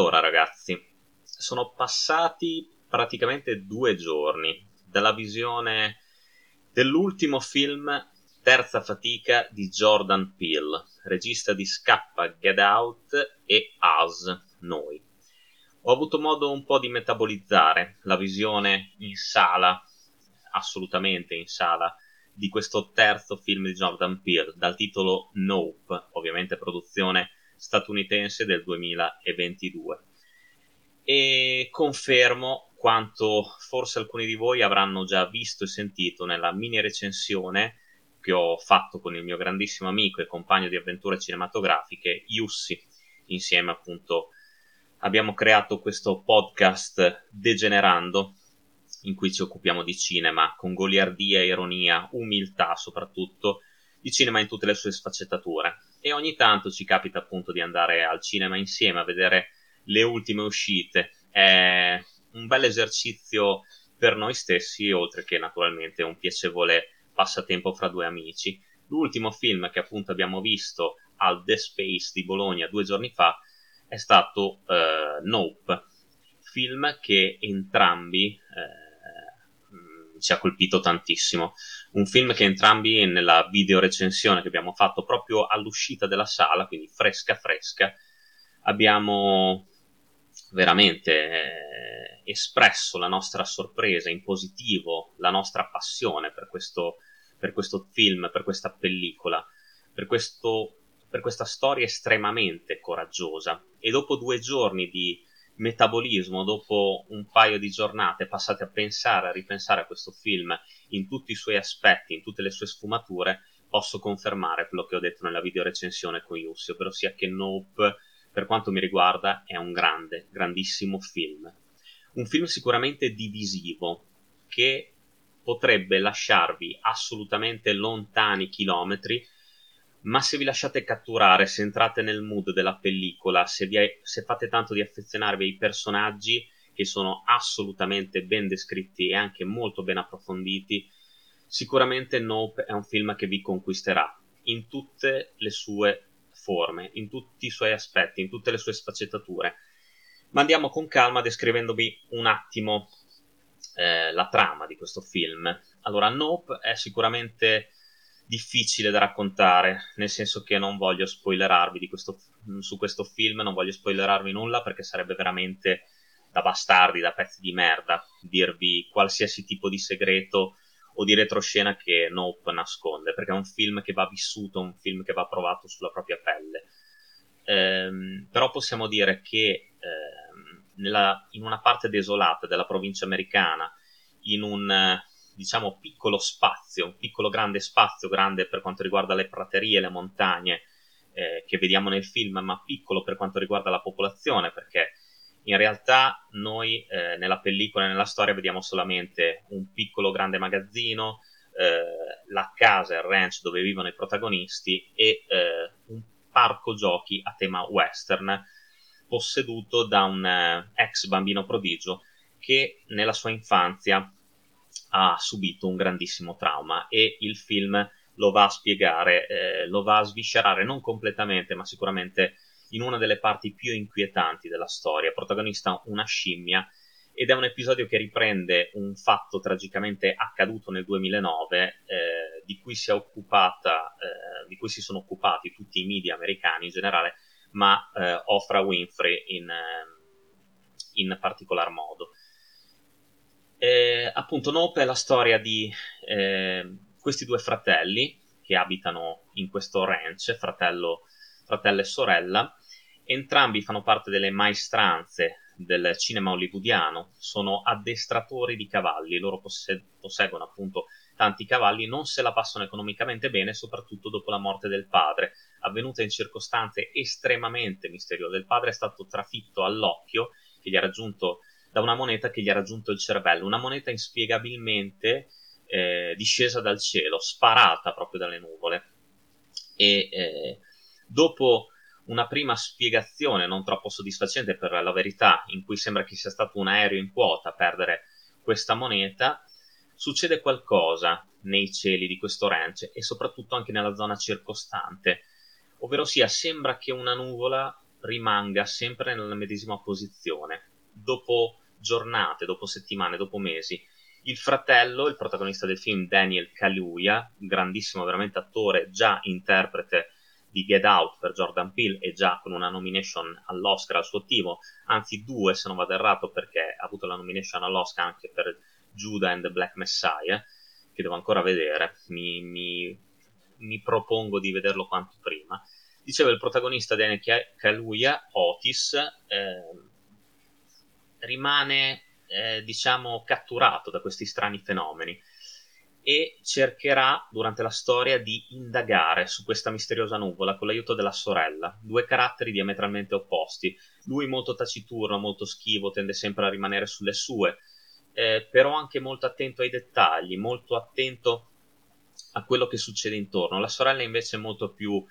Allora ragazzi, sono passati praticamente 2 giorni dalla visione dell'ultimo film, Terza fatica, di Jordan Peele, regista di Scappa Get Out e Us, Noi. Ho avuto modo un po' di metabolizzare la visione in sala, assolutamente in sala, di questo terzo film di Jordan Peele, dal titolo Nope, ovviamente produzione statunitense del 2022. E confermo quanto forse alcuni di voi avranno già visto e sentito nella mini recensione che ho fatto con il mio grandissimo amico e compagno di avventure cinematografiche, Yussi. Insieme appunto abbiamo creato questo podcast Degenerando, in cui ci occupiamo di cinema con goliardia, ironia, umiltà soprattutto, di cinema in tutte le sue sfaccettature. E ogni tanto ci capita appunto di andare al cinema insieme a vedere le ultime uscite. È un bel esercizio per noi stessi, oltre che naturalmente un piacevole passatempo fra due amici. L'ultimo film che appunto abbiamo visto al The Space di Bologna 2 giorni fa è stato Nope, film che entrambi ci ha colpito tantissimo. Un film che entrambi nella videorecensione che abbiamo fatto proprio all'uscita della sala, quindi fresca fresca, abbiamo veramente espresso la nostra sorpresa in positivo, la nostra passione per questo film, per questa pellicola, per questa storia estremamente coraggiosa. E dopo 2 giorni di metabolismo, dopo un paio di giornate passate a pensare, a ripensare a questo film in tutti i suoi aspetti, in tutte le sue sfumature, posso confermare quello che ho detto nella videorecensione con Yussi, ovvero sia che Nope, per quanto mi riguarda, è un grandissimo film. Un film sicuramente divisivo, che potrebbe lasciarvi assolutamente lontani chilometri, ma se vi lasciate catturare, se entrate nel mood della pellicola, se fate tanto di affezionarvi ai personaggi, che sono assolutamente ben descritti e anche molto ben approfonditi, sicuramente Nope è un film che vi conquisterà in tutte le sue forme, in tutti i suoi aspetti, in tutte le sue sfaccettature. Ma andiamo con calma descrivendovi un attimo la trama di questo film. Allora, Nope è sicuramente difficile da raccontare, nel senso che non voglio spoilerarvi su questo film, non voglio spoilerarvi nulla, perché sarebbe veramente da bastardi, da pezzi di merda, dirvi qualsiasi tipo di segreto o di retroscena che Nope nasconde, perché è un film che va vissuto, un film che va provato sulla propria pelle. Però possiamo dire che in una parte desolata della provincia americana, in un diciamo piccolo spazio, un piccolo grande spazio, grande per quanto riguarda le praterie, le montagne che vediamo nel film, ma piccolo per quanto riguarda la popolazione, perché in realtà noi nella pellicola e nella storia vediamo solamente un piccolo grande magazzino, la casa, il ranch dove vivono i protagonisti e un parco giochi a tema western posseduto da un ex bambino prodigio che nella sua infanzia ha subito un grandissimo trauma, e il film lo va a spiegare, lo va a sviscerare non completamente ma sicuramente in una delle parti più inquietanti della storia. Protagonista una scimmia, ed è un episodio che riprende un fatto tragicamente accaduto nel 2009 di cui si sono occupati tutti i media americani in generale, ma Oprah Winfrey in particolar modo. Appunto Nope è la storia di questi 2 fratelli che abitano in questo ranch, fratello e sorella. Entrambi fanno parte delle maestranze del cinema hollywoodiano, sono addestratori di cavalli, loro posseggono appunto tanti cavalli, non se la passano economicamente bene, soprattutto dopo la morte del padre, avvenuta in circostanze estremamente misteriose. Il padre è stato trafitto all'occhio che gli ha raggiunto da una moneta che gli ha raggiunto il cervello, una moneta inspiegabilmente discesa dal cielo, sparata proprio dalle nuvole. E dopo una prima spiegazione non troppo soddisfacente, per la verità, in cui sembra che sia stato un aereo in quota a perdere questa moneta, succede qualcosa nei cieli di questo ranch e soprattutto anche nella zona circostante, ovvero sia sembra che una nuvola rimanga sempre nella medesima posizione dopo giornate, dopo settimane, dopo mesi. Il fratello, il protagonista del film, Daniel Kaluuya, grandissimo veramente attore, già interprete di Get Out per Jordan Peele e già con una nomination all'Oscar al suo attivo, anzi due se non vado errato, perché ha avuto la nomination all'Oscar anche per Judah and the Black Messiah, che devo ancora vedere, mi propongo di vederlo quanto prima. Diceva il protagonista Daniel Kaluuya, Otis, rimane diciamo catturato da questi strani fenomeni e cercherà durante la storia di indagare su questa misteriosa nuvola con l'aiuto della sorella, due caratteri diametralmente opposti. Lui molto taciturno, molto schivo, tende sempre a rimanere sulle sue, però anche molto attento ai dettagli, molto attento a quello che succede intorno. La sorella invece è molto più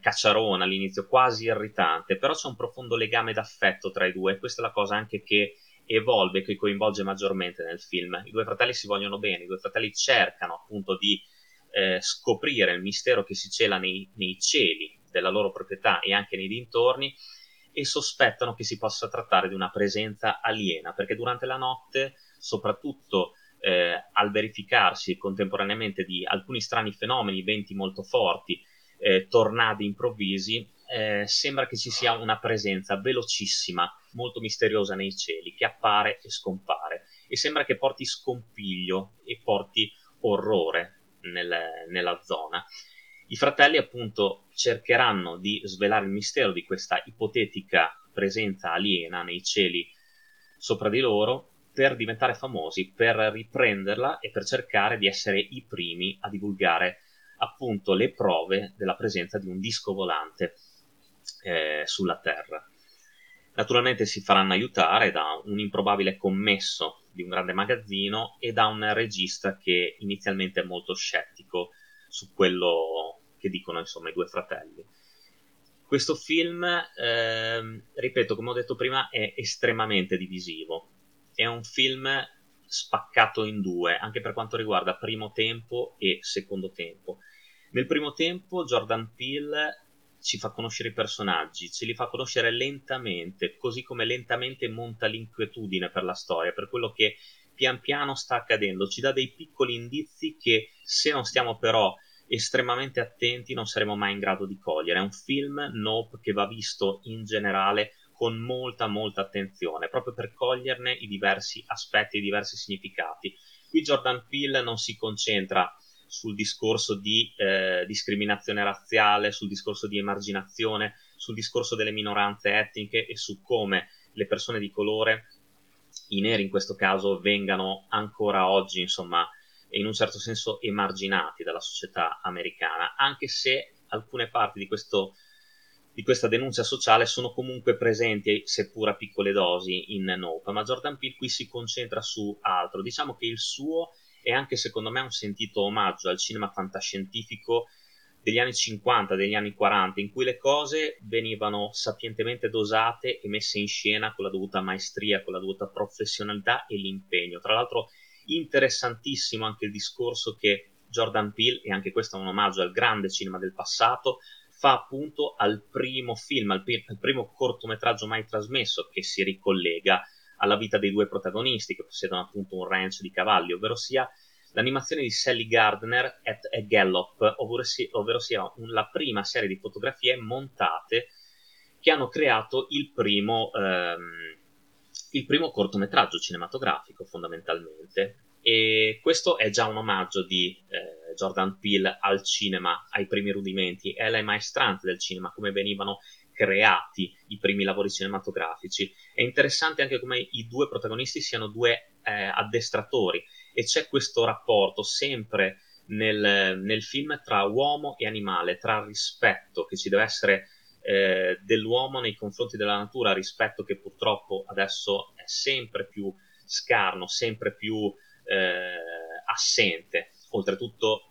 cacciarona all'inizio, quasi irritante, però c'è un profondo legame d'affetto tra i due. Questa è la cosa anche che evolve, che coinvolge maggiormente nel film. I due fratelli si vogliono bene, i due fratelli cercano appunto di scoprire il mistero che si cela nei cieli della loro proprietà e anche nei dintorni, e sospettano che si possa trattare di una presenza aliena, perché durante la notte, soprattutto al verificarsi contemporaneamente di alcuni strani fenomeni, venti molto forti, tornadi improvvisi, sembra che ci sia una presenza velocissima, molto misteriosa nei cieli, che appare e scompare, e sembra che porti scompiglio e porti orrore nella zona. I fratelli appunto cercheranno di svelare il mistero di questa ipotetica presenza aliena nei cieli sopra di loro, per diventare famosi, per riprenderla e per cercare di essere i primi a divulgare appunto le prove della presenza di un disco volante sulla Terra. Naturalmente si faranno aiutare da un improbabile commesso di un grande magazzino e da un regista che inizialmente è molto scettico su quello che dicono insomma i due fratelli. Questo film, ripeto, come ho detto prima, è estremamente divisivo. È un film spaccato in due, anche per quanto riguarda primo tempo e secondo tempo. Nel primo tempo Jordan Peele ci fa conoscere i personaggi, ce li fa conoscere lentamente, così come lentamente monta l'inquietudine per la storia, per quello che pian piano sta accadendo. Ci dà dei piccoli indizi che, se non stiamo però estremamente attenti, non saremo mai in grado di cogliere. È un film, Nope, che va visto in generale con molta attenzione, proprio per coglierne i diversi aspetti, i diversi significati. Qui Jordan Peele non si concentra sul discorso di discriminazione razziale, sul discorso di emarginazione, sul discorso delle minoranze etniche e su come le persone di colore, i neri in questo caso, vengano ancora oggi, insomma, in un certo senso emarginati dalla società americana, anche se alcune parti di questa denuncia sociale sono comunque presenti, seppur a piccole dosi, in Nope, ma Jordan Peele qui si concentra su altro. Diciamo che il suo è anche, secondo me, un sentito omaggio al cinema fantascientifico degli anni 50, degli anni 40, in cui le cose venivano sapientemente dosate e messe in scena con la dovuta maestria, con la dovuta professionalità e l'impegno. Tra l'altro interessantissimo anche il discorso che Jordan Peele, e anche questo è un omaggio al grande cinema del passato, fa appunto al primo film, al primo cortometraggio mai trasmesso, che si ricollega alla vita dei due protagonisti che possiedono appunto un ranch di cavalli, ovvero sia l'animazione di Sally Gardner at a Gallop, ovvero sia la prima serie di fotografie montate che hanno creato il primo cortometraggio cinematografico, fondamentalmente. E questo è già un omaggio di Jordan Peele al cinema, ai primi rudimenti, è la maestranza del cinema, come venivano creati i primi lavori cinematografici. È interessante anche come i due protagonisti siano due addestratori, e c'è questo rapporto sempre nel film tra uomo e animale, tra rispetto che ci deve essere dell'uomo nei confronti della natura, rispetto che purtroppo adesso è sempre più scarno, sempre più assente, oltretutto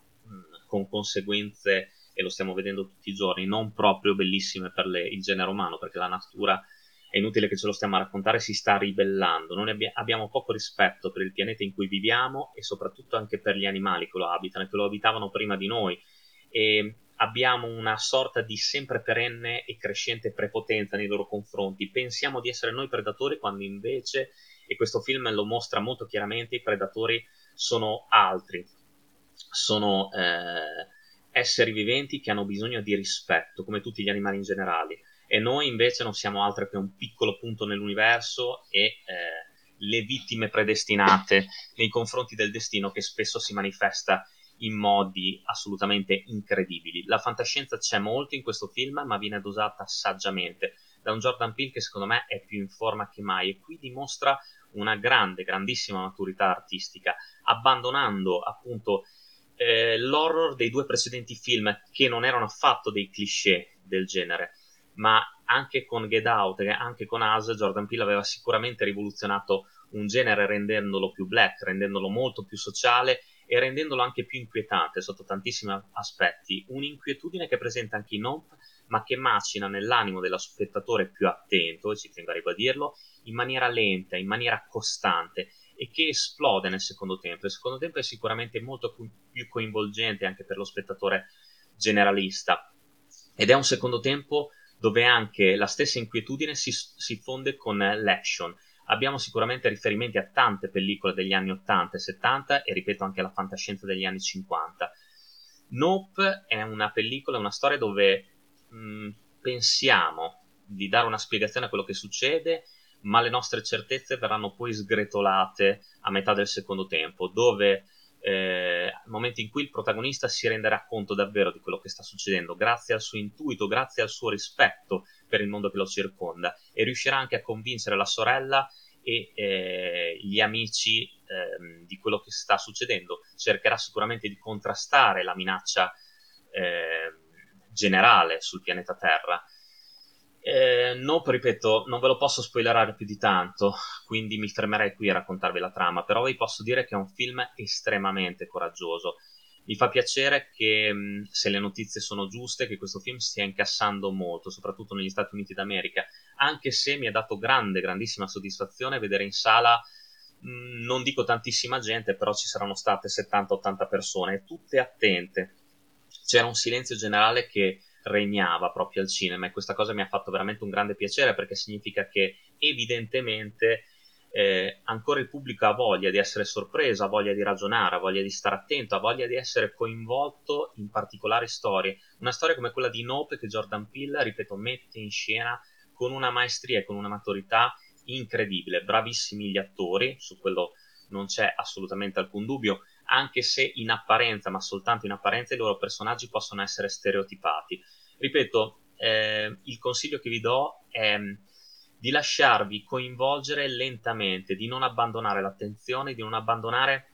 con conseguenze, e lo stiamo vedendo tutti i giorni, non proprio bellissime per il genere umano, perché la natura, è inutile che ce lo stiamo a raccontare, si sta ribellando. Noi abbiamo poco rispetto per il pianeta in cui viviamo e soprattutto anche per gli animali che lo abitano e che lo abitavano prima di noi, e abbiamo una sorta di sempre perenne e crescente prepotenza nei loro confronti. Pensiamo di essere noi predatori quando invece, e questo film lo mostra molto chiaramente, i predatori sono altri, sono esseri viventi che hanno bisogno di rispetto come tutti gli animali in generale, e noi invece non siamo altro che un piccolo punto nell'universo e le vittime predestinate nei confronti del destino, che spesso si manifesta in modi assolutamente incredibili. La fantascienza c'è molto in questo film, ma viene dosata saggiamente da un Jordan Peele che secondo me è più in forma che mai, e qui dimostra una grandissima maturità artistica, abbandonando appunto l'horror dei due precedenti film, che non erano affatto dei cliché del genere, ma anche con Get Out e anche con Us Jordan Peele aveva sicuramente rivoluzionato un genere, rendendolo più black, rendendolo molto più sociale e rendendolo anche più inquietante sotto tantissimi aspetti, un'inquietudine che presenta anche in Nope, ma che macina nell'animo dello spettatore più attento, e ci tengo a ribadirlo, in maniera lenta, in maniera costante, e che esplode nel secondo tempo. Il secondo tempo è sicuramente molto più coinvolgente anche per lo spettatore generalista, ed è un secondo tempo dove anche la stessa inquietudine si fonde con l'action. Abbiamo sicuramente riferimenti a tante pellicole degli anni 80 e 70 e, ripeto, anche alla fantascienza degli anni 50. Nope è una pellicola, una storia dove pensiamo di dare una spiegazione a quello che succede, ma le nostre certezze verranno poi sgretolate a metà del secondo tempo, dove al momento in cui il protagonista si renderà conto davvero di quello che sta succedendo, grazie al suo intuito, grazie al suo rispetto per il mondo che lo circonda, e riuscirà anche a convincere la sorella e gli amici di quello che sta succedendo. Cercherà sicuramente di contrastare la minaccia generale sul pianeta Terra. Nope, ripeto, non ve lo posso spoilerare più di tanto, quindi mi fermerei qui a raccontarvi la trama, però vi posso dire che è un film estremamente coraggioso. Mi fa piacere che, se le notizie sono giuste, che questo film stia incassando molto, soprattutto negli Stati Uniti d'America, anche se mi ha dato grandissima soddisfazione vedere in sala, non dico tantissima gente, però ci saranno state 70-80 persone, tutte attente. C'era un silenzio generale che regnava proprio al cinema, e questa cosa mi ha fatto veramente un grande piacere, perché significa che evidentemente ancora il pubblico ha voglia di essere sorpreso, ha voglia di ragionare, ha voglia di stare attento, ha voglia di essere coinvolto in particolari storie. Una storia come quella di Nope, che Jordan Peele, ripeto, mette in scena con una maestria e con una maturità incredibile. Bravissimi gli attori, su quello non c'è assolutamente alcun dubbio, anche se in apparenza, ma soltanto in apparenza, i loro personaggi possono essere stereotipati. Ripeto, il consiglio che vi do è di lasciarvi coinvolgere lentamente, di non abbandonare l'attenzione, di non abbandonare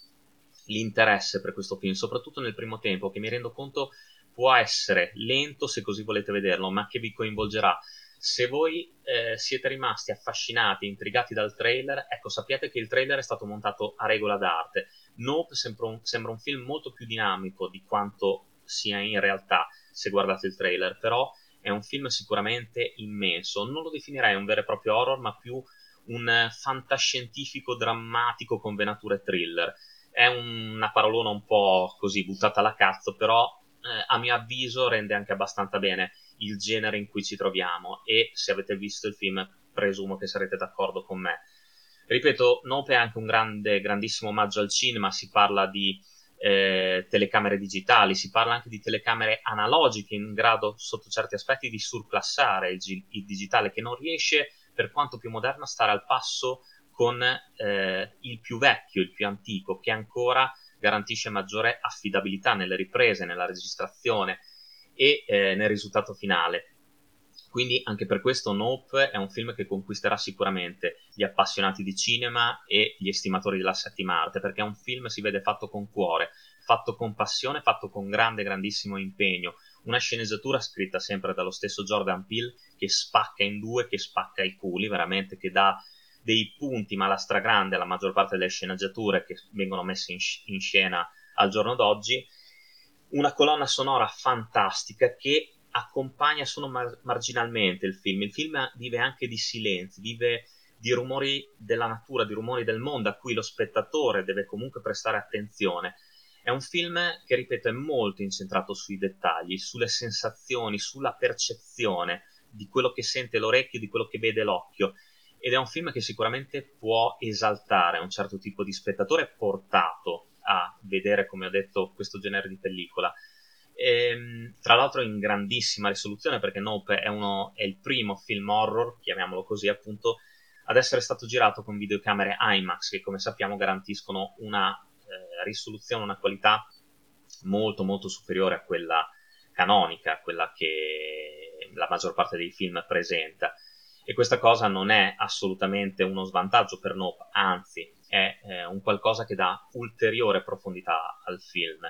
l'interesse per questo film, soprattutto nel primo tempo, che mi rendo conto può essere lento se così volete vederlo, ma che vi coinvolgerà. Se voi siete rimasti affascinati, intrigati dal trailer, ecco, sappiate che il trailer è stato montato a regola d'arte. Nope sembra un film molto più dinamico di quanto sia in realtà se guardate il trailer, però è un film sicuramente immenso. Non lo definirei un vero e proprio horror, ma più un fantascientifico drammatico con venature thriller. È una parolona un po' così buttata alla cazzo, però a mio avviso rende anche abbastanza bene il genere in cui ci troviamo, e se avete visto il film presumo che sarete d'accordo con me. Ripeto, Nope è anche un grandissimo omaggio al cinema. Si parla di telecamere digitali, si parla anche di telecamere analogiche in grado, sotto certi aspetti, di surclassare il digitale, che non riesce, per quanto più moderno, a stare al passo con il più vecchio, il più antico, che ancora garantisce maggiore affidabilità nelle riprese, nella registrazione e nel risultato finale. Quindi anche per questo Nope è un film che conquisterà sicuramente gli appassionati di cinema e gli estimatori della settima arte, perché è un film, si vede, fatto con cuore, fatto con passione, fatto con grandissimo impegno. Una sceneggiatura scritta sempre dallo stesso Jordan Peele, che spacca in due, che spacca i culi, veramente, che dà dei punti, ma la stragrande, alla maggior parte delle sceneggiature che vengono messe in scena al giorno d'oggi. Una colonna sonora fantastica che accompagna solo marginalmente il film. Il film vive anche di silenzi, vive di rumori della natura, di rumori del mondo a cui lo spettatore deve comunque prestare attenzione. È un film che, ripeto, è molto incentrato sui dettagli, sulle sensazioni, sulla percezione di quello che sente l'orecchio, di quello che vede l'occhio, ed è un film che sicuramente può esaltare un certo tipo di spettatore portato a vedere, come ho detto, questo genere di pellicola. Tra l'altro in grandissima risoluzione, perché Nope è il primo film horror, chiamiamolo così appunto, ad essere stato girato con videocamere IMAX, che come sappiamo garantiscono una risoluzione, una qualità molto molto superiore a quella canonica, a quella che la maggior parte dei film presenta, e questa cosa non è assolutamente uno svantaggio per Nope, anzi è un qualcosa che dà ulteriore profondità al film.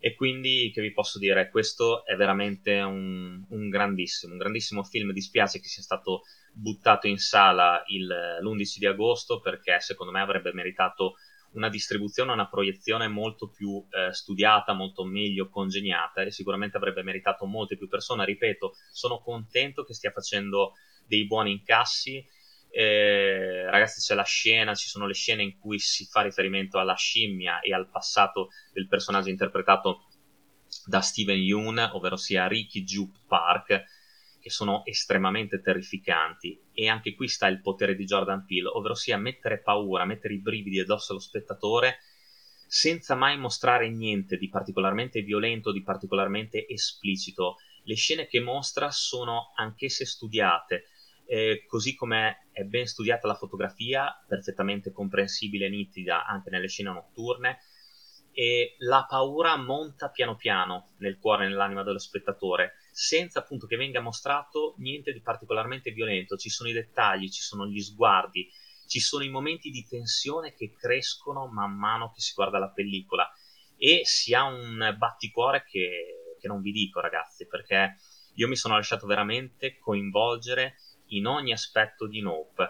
E quindi, che vi posso dire, questo è veramente un grandissimo film. Dispiace che sia stato buttato in sala l'11 di agosto, perché secondo me avrebbe meritato una distribuzione, una proiezione molto più studiata, molto meglio congegnata, e sicuramente avrebbe meritato molte più persone. Ripeto, sono contento che stia facendo dei buoni incassi. Ragazzi, ci sono le scene in cui si fa riferimento alla scimmia e al passato del personaggio interpretato da Steven Yeun, ovvero sia Ricky Juke Park, che sono estremamente terrificanti, e anche qui sta il potere di Jordan Peele, ovvero sia mettere paura, mettere i brividi addosso allo spettatore senza mai mostrare niente di particolarmente violento, di particolarmente esplicito. Le scene che mostra sono anch'esse studiate. Così come è ben studiata la fotografia, perfettamente comprensibile e nitida anche nelle scene notturne, e la paura monta piano piano nel cuore e nell'anima dello spettatore, senza appunto che venga mostrato niente di particolarmente violento. Ci sono i dettagli, ci sono gli sguardi, ci sono i momenti di tensione che crescono man mano che si guarda la pellicola, e si ha un batticuore che non vi dico, ragazzi, perché io mi sono lasciato veramente coinvolgere in ogni aspetto di Nope,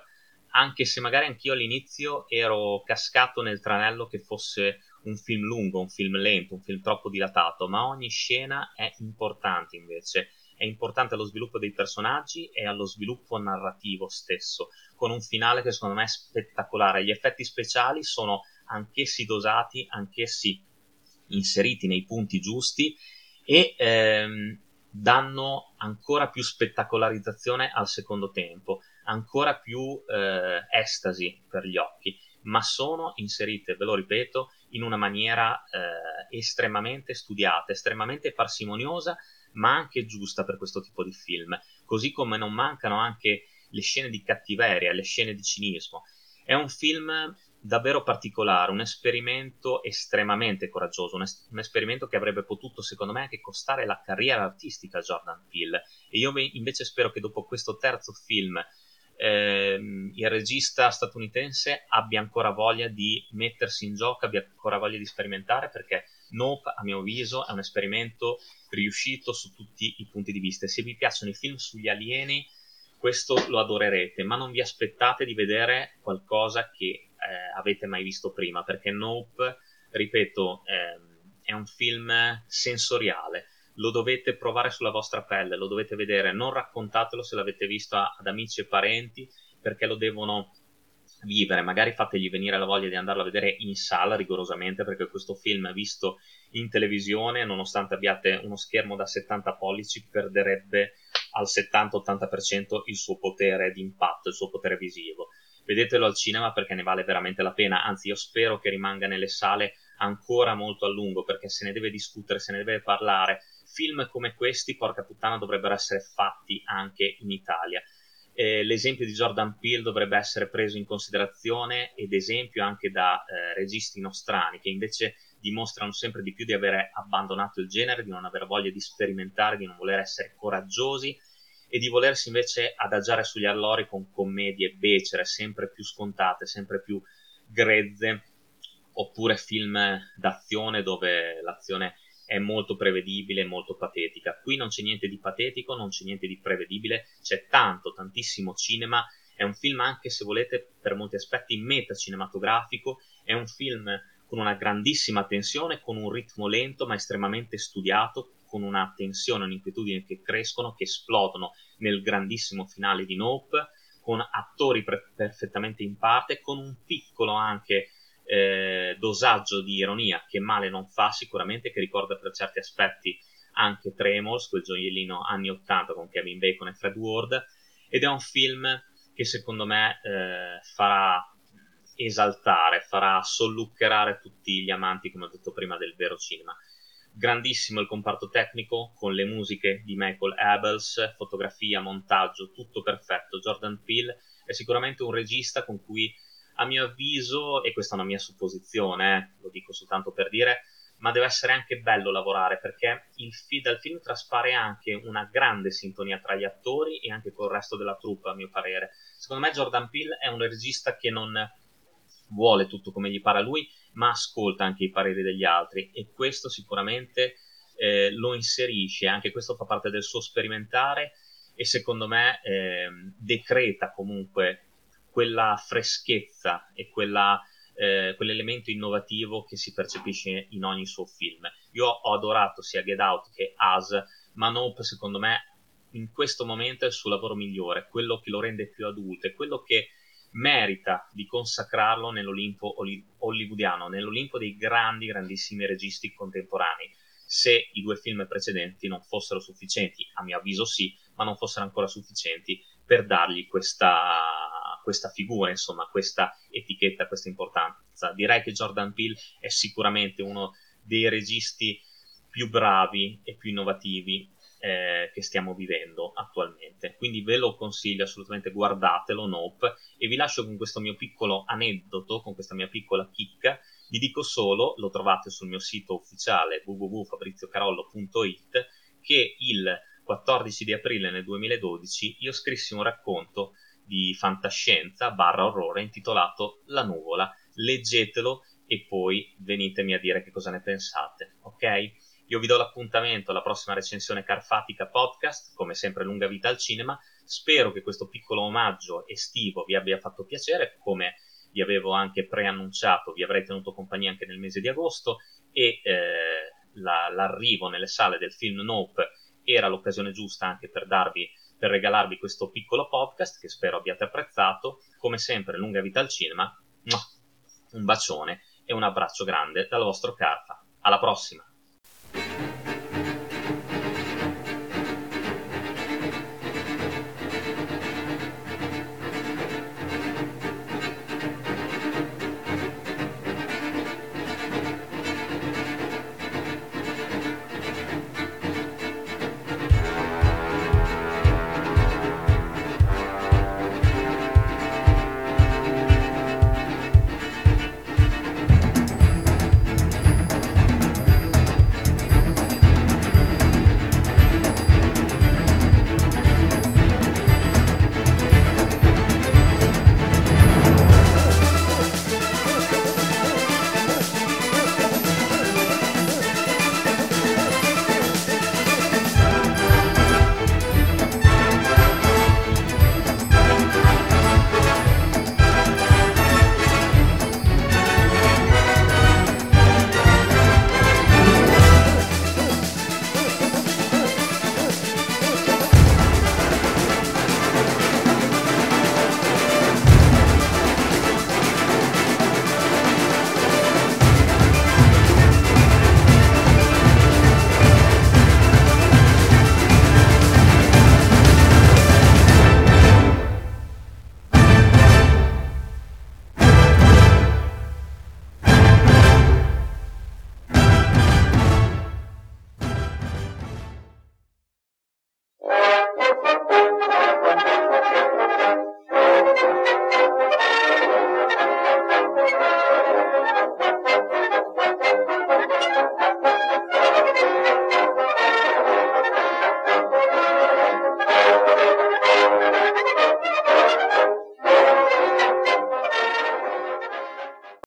anche se magari anch'io all'inizio ero cascato nel tranello che fosse un film lungo, un film lento, un film troppo dilatato, ma ogni scena è importante invece, è importante allo sviluppo dei personaggi e allo sviluppo narrativo stesso, con un finale che secondo me è spettacolare. Gli effetti speciali sono anch'essi dosati, anch'essi inseriti nei punti giusti, e danno ancora più spettacolarizzazione al secondo tempo, ancora più estasi per gli occhi, ma sono inserite, ve lo ripeto, in una maniera estremamente studiata, estremamente parsimoniosa, ma anche giusta per questo tipo di film, così come non mancano anche le scene di cattiveria, le scene di cinismo. È un film davvero particolare, un esperimento estremamente coraggioso, un esperimento che avrebbe potuto secondo me anche costare la carriera artistica a Jordan Peele, e io invece spero che dopo questo terzo film il regista statunitense abbia ancora voglia di mettersi in gioco, abbia ancora voglia di sperimentare, perché Nope, a mio avviso, è un esperimento riuscito su tutti i punti di vista. Se vi piacciono i film sugli alieni, questo lo adorerete, ma non vi aspettate di vedere qualcosa che avete mai visto prima, perché Nope, ripeto, è un film sensoriale, lo dovete provare sulla vostra pelle, lo dovete vedere, non raccontatelo se l'avete visto ad amici e parenti, perché lo devono vivere. Magari fategli venire la voglia di andarlo a vedere in sala rigorosamente, perché questo film visto in televisione, nonostante abbiate uno schermo da 70 pollici, perderebbe al 70-80% il suo potere di impatto, il suo potere visivo. Vedetelo al cinema, perché ne vale veramente la pena, anzi io spero che rimanga nelle sale ancora molto a lungo, perché se ne deve discutere, se ne deve parlare. Film come questi, porca puttana, dovrebbero essere fatti anche in Italia. L'esempio di Jordan Peele dovrebbe essere preso in considerazione, ed esempio anche da registi nostrani, che invece dimostrano sempre di più di avere abbandonato il genere, di non aver voglia di sperimentare, di non voler essere coraggiosi, e di volersi invece adagiare sugli allori con commedie becere, sempre più scontate, sempre più grezze, oppure film d'azione dove l'azione è molto prevedibile, molto patetica. Qui non c'è niente di patetico, non c'è niente di prevedibile, c'è tanto, tantissimo cinema. È un film anche, se volete, per molti aspetti metacinematografico, è un film con una grandissima tensione, con un ritmo lento ma estremamente studiato, con una tensione, un'inquietudine che crescono, che esplodono nel grandissimo finale di Nope, con attori perfettamente in parte, con un piccolo anche dosaggio di ironia che male non fa sicuramente, che ricorda per certi aspetti anche Tremors, quel gioiellino anni 80 con Kevin Bacon e Fred Ward, ed è un film che secondo me farà esaltare, farà solluccherare tutti gli amanti, come ho detto prima, del vero cinema. Grandissimo il comparto tecnico, con le musiche di Michael Abels, fotografia, montaggio, tutto perfetto. Jordan Peele è sicuramente un regista con cui, a mio avviso, e questa è una mia supposizione, lo dico soltanto per dire, ma deve essere anche bello lavorare, perché dal film traspare anche una grande sintonia tra gli attori e anche col resto della troupe, a mio parere. Secondo me Jordan Peele è un regista che non vuole tutto come gli pare a lui, ma ascolta anche i pareri degli altri, e questo sicuramente lo inserisce, anche questo fa parte del suo sperimentare, e secondo me decreta comunque quella freschezza e quell'elemento innovativo che si percepisce in ogni suo film. Io ho adorato sia Get Out che Us, ma Nope secondo me in questo momento è il suo lavoro migliore, quello che lo rende più adulto, è quello che merita di consacrarlo nell'Olimpo hollywoodiano, nell'Olimpo dei grandi, grandissimi registi contemporanei. Se i due film precedenti non fossero sufficienti, a mio avviso sì, ma non fossero ancora sufficienti per dargli questa figura, insomma, questa etichetta, questa importanza. Direi che Jordan Peele è sicuramente uno dei registi più bravi e più innovativi che stiamo vivendo attualmente, quindi ve lo consiglio assolutamente, guardatelo Nope, e vi lascio con questo mio piccolo aneddoto, con questa mia piccola chicca. Vi dico solo, lo trovate sul mio sito ufficiale www.fabriziocarollo.it, che il 14 di aprile nel 2012 io scrissi un racconto di fantascienza / orrore intitolato La nuvola. Leggetelo e poi venitemi a dire che cosa ne pensate, ok? Io vi do l'appuntamento alla prossima recensione Carfatica Podcast, come sempre lunga vita al cinema. Spero che questo piccolo omaggio estivo vi abbia fatto piacere, come vi avevo anche preannunciato, vi avrei tenuto compagnia anche nel mese di agosto, e l'arrivo nelle sale del film Nope era l'occasione giusta anche per regalarvi questo piccolo podcast che spero abbiate apprezzato. Come sempre lunga vita al cinema, un bacione e un abbraccio grande dal vostro Carfa. Alla prossima!